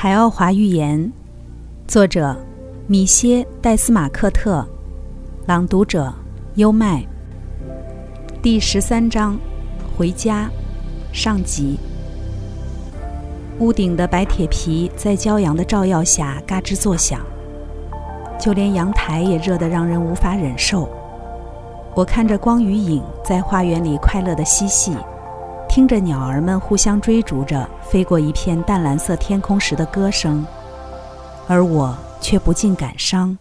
海奥华寓言，作者米歇·戴斯马克特，朗读者优麦。第13章，回家，上集。屋顶的白铁皮在骄阳的照耀下嘎吱作响，就连阳台也热得让人无法忍受。我看着光与影在花园里快乐地嬉戏，听着鸟儿们互相追逐着飞过一片淡蓝色天空时的歌声，而我却不禁感伤。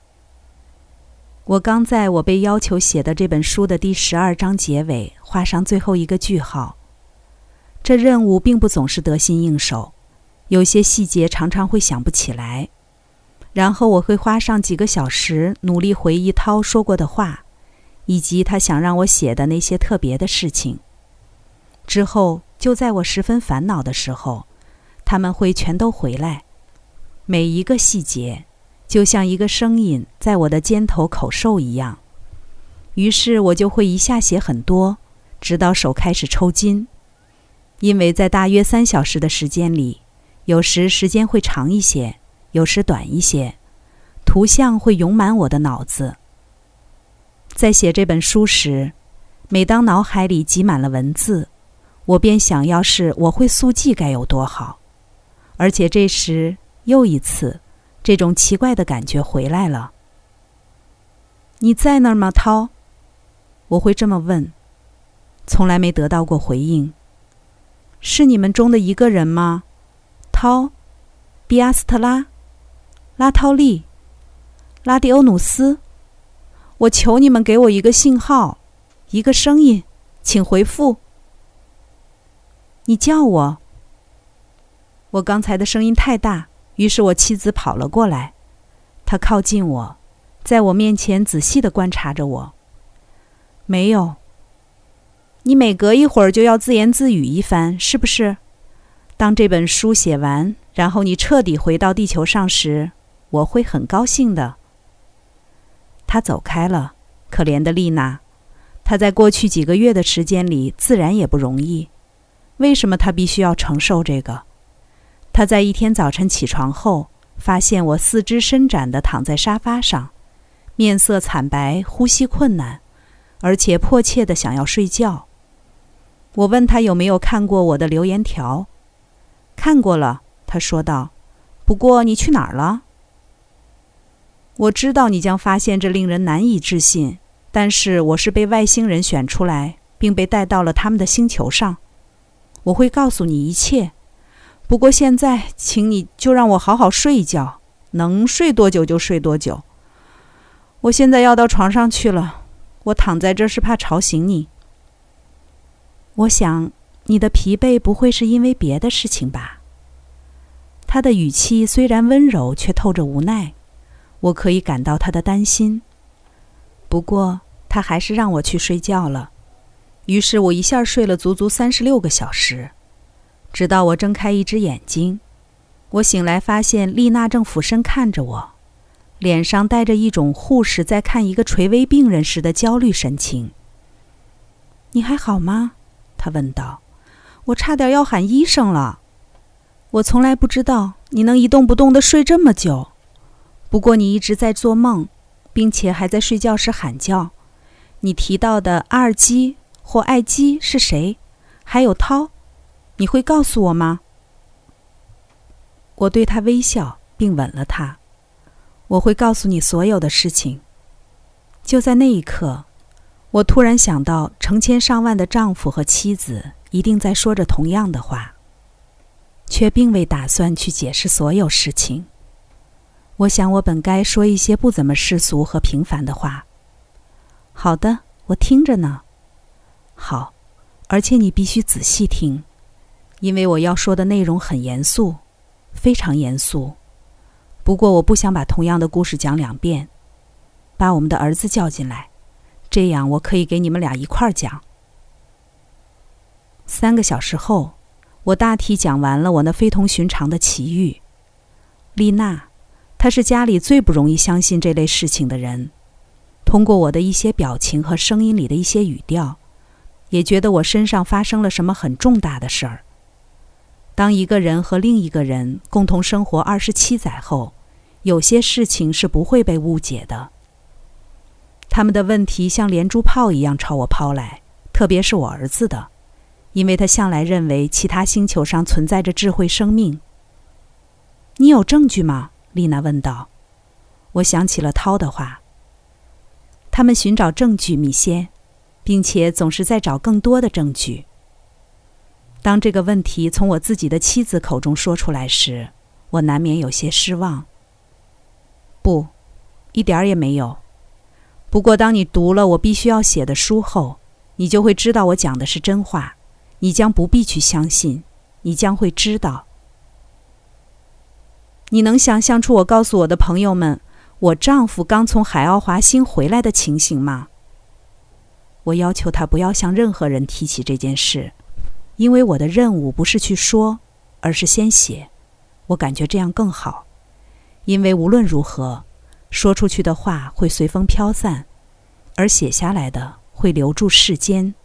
我刚在我被要求写的这本书的第12章结尾画上最后一个句号。这任务并不总是得心应手，有些细节常常会想不起来，然后我会花上几个小时努力回忆涛说过的话，以及他想让我写的那些特别的事情。之后，就在我十分烦恼的时候，他们会全都回来，每一个细节就像一个声音在我的肩头口授一样。于是我就会一下写很多，直到手开始抽筋，因为在大约3小时的时间里，有时时间会长一些，有时短一些，图像会涌满我的脑子。在写这本书时，每当脑海里挤满了文字，我便想，要是我会速记该有多好。而且这时又一次，这种奇怪的感觉回来了。你在那儿吗，涛？我会这么问，从来没得到过回应。是你们中的一个人吗？涛，比阿斯特拉，拉涛利，拉迪欧努斯，我求你们给我一个信号，一个声音，请回复。你叫我。我刚才的声音太大，于是我妻子跑了过来，她靠近我，在我面前仔细地观察着我。没有。你每隔一会儿就要自言自语一番，是不是？当这本书写完，然后你彻底回到地球上时，我会很高兴的。她走开了，可怜的丽娜，她在过去几个月的时间里自然也不容易。为什么他必须要承受这个？他在一天早晨起床后，发现我四肢伸展地躺在沙发上，面色惨白，呼吸困难，而且迫切地想要睡觉。我问他有没有看过我的留言条。看过了，他说道，不过你去哪儿了？我知道你将发现这令人难以置信，但是我是被外星人选出来，并被带到了他们的星球上。我会告诉你一切，不过现在请你就让我好好睡一觉，能睡多久就睡多久。我现在要到床上去了，我躺在这是怕吵醒你。我想你的疲惫不会是因为别的事情吧？他的语气虽然温柔，却透着无奈，我可以感到他的担心。不过他还是让我去睡觉了。于是我一下睡了足足36个小时，直到我睁开一只眼睛。我醒来发现丽娜正俯身看着我，脸上带着一种护士在看一个垂危病人时的焦虑神情。你还好吗？她问道。我差点要喊医生了。我从来不知道你能一动不动地睡这么久，不过你一直在做梦，并且还在睡觉时喊叫。你提到的阿尔基或艾基是谁？还有涛，你会告诉我吗？我对他微笑，并吻了他。我会告诉你所有的事情。就在那一刻，我突然想到，成千上万的丈夫和妻子一定在说着同样的话，却并未打算去解释所有事情。我想我本该说一些不怎么世俗和平凡的话。好的，我听着呢。好，而且你必须仔细听，因为我要说的内容很严肃，非常严肃。不过我不想把同样的故事讲2遍。把我们的儿子叫进来，这样我可以给你们俩一块儿讲。3个小时后，我大体讲完了我那非同寻常的奇遇。丽娜，她是家里最不容易相信这类事情的人，通过我的一些表情和声音里的一些语调，也觉得我身上发生了什么很重大的事儿。当一个人和另一个人共同生活27载后，有些事情是不会被误解的。他们的问题像连珠炮一样朝我抛来，特别是我儿子的，因为他向来认为其他星球上存在着智慧生命。你有证据吗？丽娜问道。我想起了涛的话。他们寻找证据，米歇，并且总是在找更多的证据。当这个问题从我自己的妻子口中说出来时，我难免有些失望。不，一点儿也没有。不过当你读了我必须要写的书后，你就会知道我讲的是真话，你将不必去相信，你将会知道。你能想象出我告诉我的朋友们，我丈夫刚从海奥华星回来的情形吗？我要求他不要向任何人提起这件事，因为我的任务不是去说，而是先写。我感觉这样更好，因为无论如何，说出去的话会随风飘散，而写下来的会留住世间。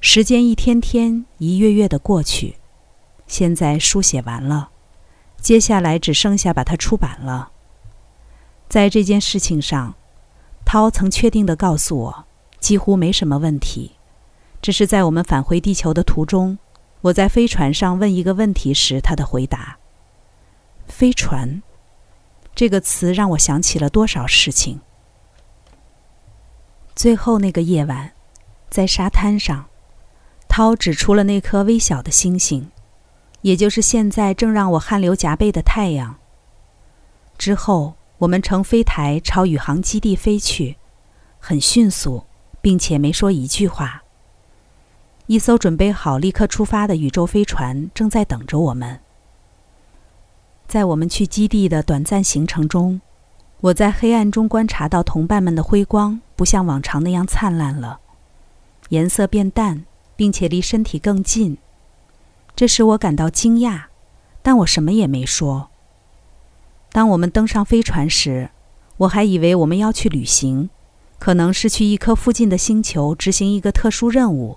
时间一天天一月月的过去，现在书写完了，接下来只剩下把它出版了。在这件事情上，涛曾确定地告诉我，几乎没什么问题。只是在我们返回地球的途中，我在飞船上问一个问题时，他的回答。飞船这个词让我想起了多少事情。最后那个夜晚，在沙滩上，涛指出了那颗微小的星星，也就是现在正让我汗流浃背的太阳。之后我们乘飞台朝宇航基地飞去，很迅速，并且没说一句话。一艘准备好立刻出发的宇宙飞船正在等着我们。在我们去基地的短暂行程中，我在黑暗中观察到同伴们的辉光不像往常那样灿烂了，颜色变淡，并且离身体更近。这使我感到惊讶，但我什么也没说。当我们登上飞船时，我还以为我们要去旅行，可能是去一颗附近的星球执行一个特殊任务。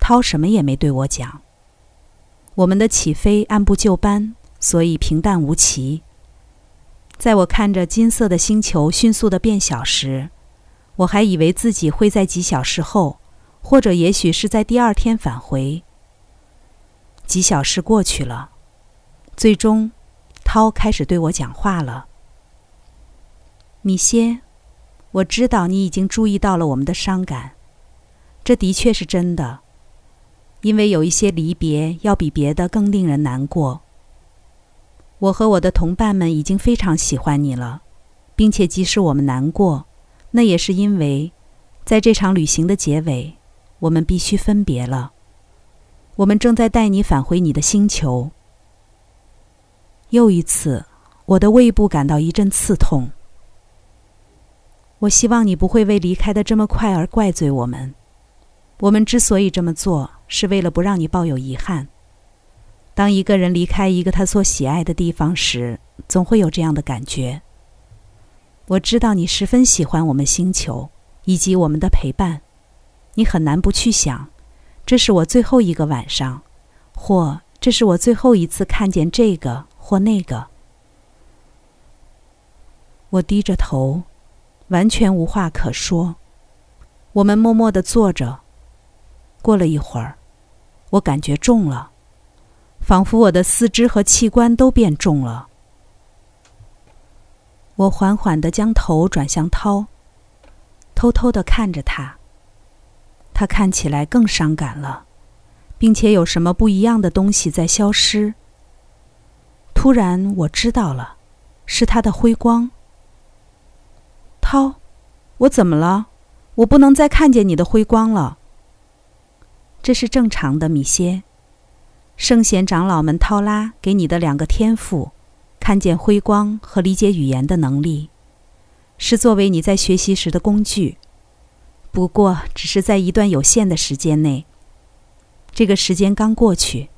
涛什么也没对我讲。我们的起飞按部就班，所以平淡无奇。在我看着金色的星球迅速地变小时，我还以为自己会在几小时后，或者也许是在第二天返回。几小时过去了，最终涛开始对我讲话了。米歇，我知道你已经注意到了我们的伤感，这的确是真的，因为有一些离别要比别的更令人难过。我和我的同伴们已经非常喜欢你了，并且即使我们难过，那也是因为在这场旅行的结尾，我们必须分别了。我们正在带你返回你的星球。又一次，我的胃部感到一阵刺痛。我希望你不会为离开得这么快而怪罪我们。我们之所以这么做，是为了不让你抱有遗憾。当一个人离开一个他所喜爱的地方时，总会有这样的感觉。我知道你十分喜欢我们星球，以及我们的陪伴。你很难不去想，这是我最后一个晚上，或这是我最后一次看见这个或那个。我低着头，完全无话可说。我们默默地坐着。过了一会儿，我感觉重了，仿佛我的四肢和器官都变重了。我缓缓地将头转向涛，偷偷地看着他。他看起来更伤感了，并且有什么不一样的东西在消失。突然我知道了，是他的辉光。涛，我怎么了？我不能再看见你的辉光了。这是正常的，米歇。圣贤长老们涛拉给你的两个天赋，看见辉光和理解语言的能力，是作为你在学习时的工具。不过只是在一段有限的时间内，这个时间刚过去，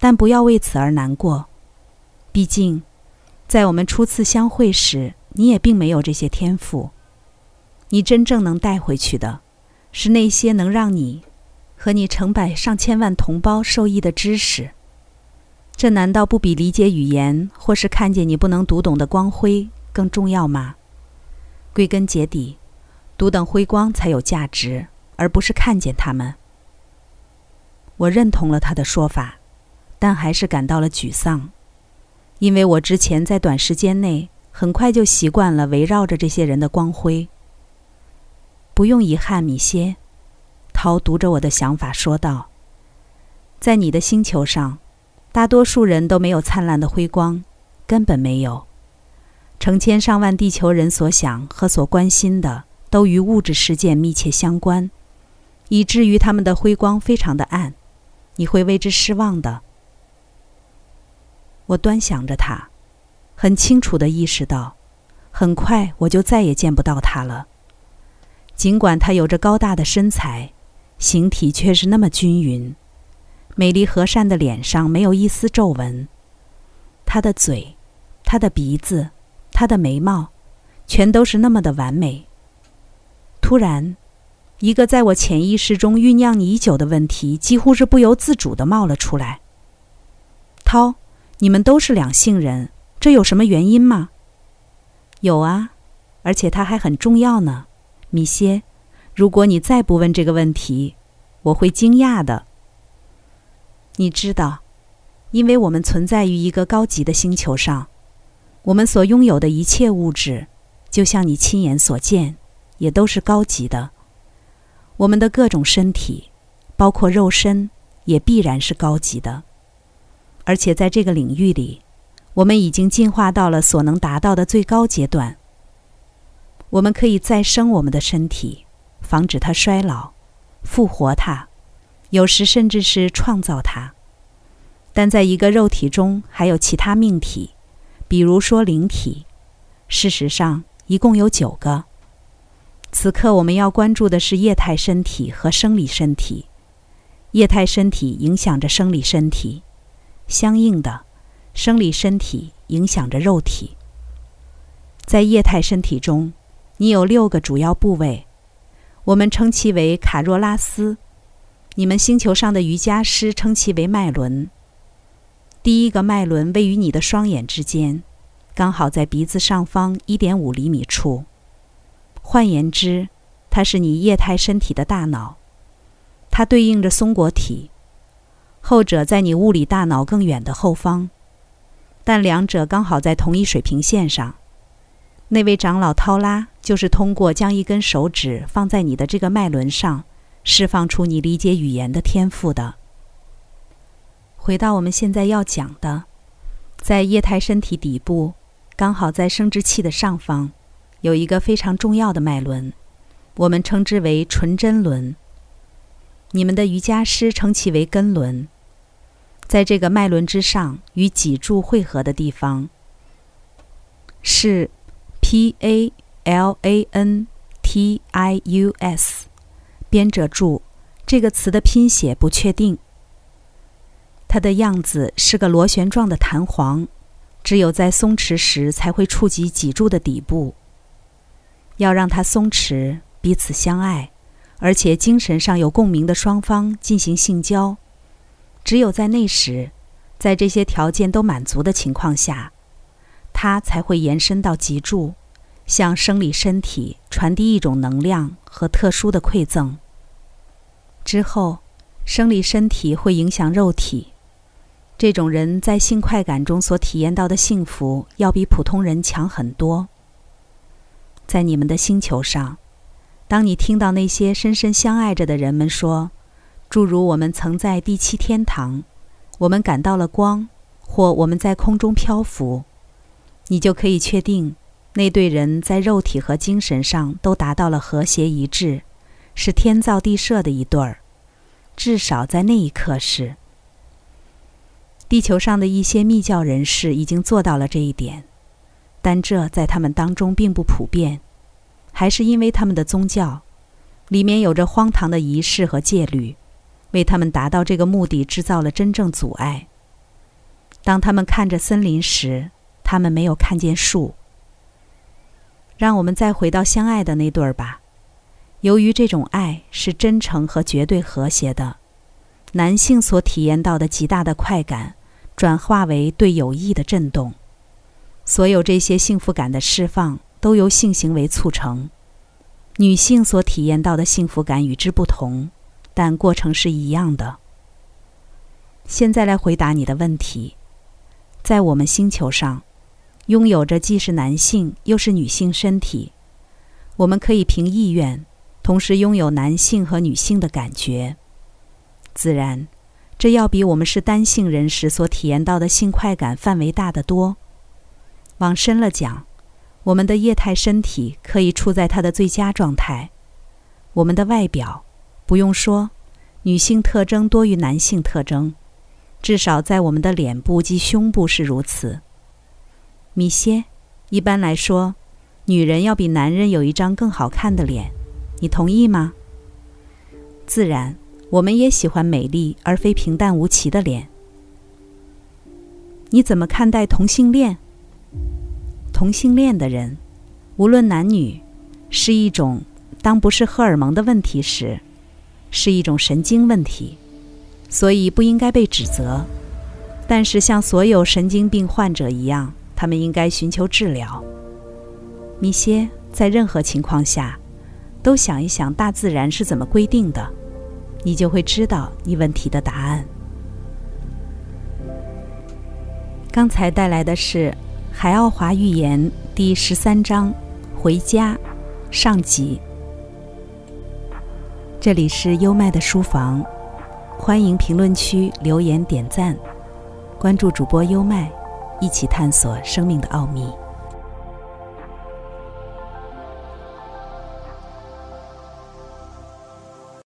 但不要为此而难过。毕竟在我们初次相会时，你也并没有这些天赋。你真正能带回去的是那些能让你和你成百上千万同胞受益的知识，这难道不比理解语言或是看见你不能读懂的光辉更重要吗？归根结底，读懂辉光才有价值，而不是看见它们。我认同了他的说法，但还是感到了沮丧，因为我之前在短时间内很快就习惯了围绕着这些人的光辉。不用遗憾，米歇，涛读着我的想法说道：“在你的星球上，大多数人都没有灿烂的辉光，根本没有。成千上万地球人所想和所关心的，都与物质事件密切相关，以至于他们的辉光非常的暗，你会为之失望的。”我端详着他，很清楚地意识到，很快我就再也见不到他了。尽管他有着高大的身材，形体却是那么均匀，美丽和善的脸上没有一丝皱纹，他的嘴，他的鼻子，他的眉毛，全都是那么的完美。突然，一个在我潜意识中酝酿已久的问题，几乎是不由自主地冒了出来：“涛，你们都是两性人，这有什么原因吗？”“有啊，而且它还很重要呢，米歇，如果你再不问这个问题，我会惊讶的。你知道，因为我们存在于一个高级的星球上，我们所拥有的一切物质，就像你亲眼所见，也都是高级的。我们的各种身体，包括肉身，也必然是高级的。而且在这个领域里，我们已经进化到了所能达到的最高阶段。我们可以再生我们的身体，防止它衰老，复活它，有时甚至是创造它。但在一个肉体中还有其他命体，比如说灵体，事实上一共有9个。此刻我们要关注的是液态身体和生理身体，液态身体影响着生理身体，相应的，生理身体影响着肉体。在液态身体中，你有6个主要部位，我们称其为卡若拉斯，你们星球上的瑜伽师称其为脉轮。第一个脉轮位于你的双眼之间，刚好在鼻子上方 1.5 厘米处。换言之，它是你液态身体的大脑，它对应着松果体，后者在你物理大脑更远的后方，但两者刚好在同一水平线上。那位长老涛拉就是通过将一根手指放在你的这个脉轮上，释放出你理解语言的天赋的。回到我们现在要讲的，在液态身体底部，刚好在生殖器的上方，有一个非常重要的脉轮，我们称之为纯真轮，你们的瑜伽师称其为根轮。在这个脉轮之上与脊柱汇合的地方是PALANTIUS， 编者注，这个词的拼写不确定。它的样子是个螺旋状的弹簧，只有在松弛时才会触及脊柱的底部。要让它松弛，彼此相爱，而且精神上有共鸣的双方进行性交，只有在那时，在这些条件都满足的情况下，它才会延伸到脊柱，向生理身体传递一种能量和特殊的馈赠。之后，生理身体会影响肉体。这种人在性快感中所体验到的幸福，要比普通人强很多。在你们的星球上，当你听到那些深深相爱着的人们说，诸如我们曾在第7天堂，我们感到了光，或我们在空中漂浮，你就可以确定那对人在肉体和精神上都达到了和谐一致，是天造地设的一对儿，至少在那一刻是。地球上的一些密教人士已经做到了这一点，但这在他们当中并不普遍，还是因为他们的宗教里面有着荒唐的仪式和戒律，为他们达到这个目的制造了真正阻碍。当他们看着森林时，他们没有看见树。让我们再回到相爱的那对儿吧，由于这种爱是真诚和绝对和谐的，男性所体验到的极大的快感转化为对友谊的震动。所有这些幸福感的释放都由性行为促成。女性所体验到的幸福感与之不同，但过程是一样的。现在来回答你的问题。在我们星球上，拥有着既是男性又是女性身体，我们可以凭意愿同时拥有男性和女性的感觉。自然，这要比我们是单性人时所体验到的性快感范围大得多。往深了讲，我们的液态身体可以处在它的最佳状态。我们的外表，不用说，女性特征多于男性特征，至少在我们的脸部及胸部是如此。米歇，一般来说，女人要比男人有一张更好看的脸，你同意吗？自然，我们也喜欢美丽而非平淡无奇的脸。你怎么看待同性恋？同性恋的人，无论男女，是一种，当不是荷尔蒙的问题时，是一种神经问题，所以不应该被指责。但是像所有神经病患者一样，他们应该寻求治疗。米歇，在任何情况下，都想一想大自然是怎么规定的，你就会知道你问题的答案。刚才带来的是《海奥华寓言》第13章《回家》上集。这里是优麦的书房，欢迎评论区留言点赞，关注主播优麦，一起探索生命的奥秘。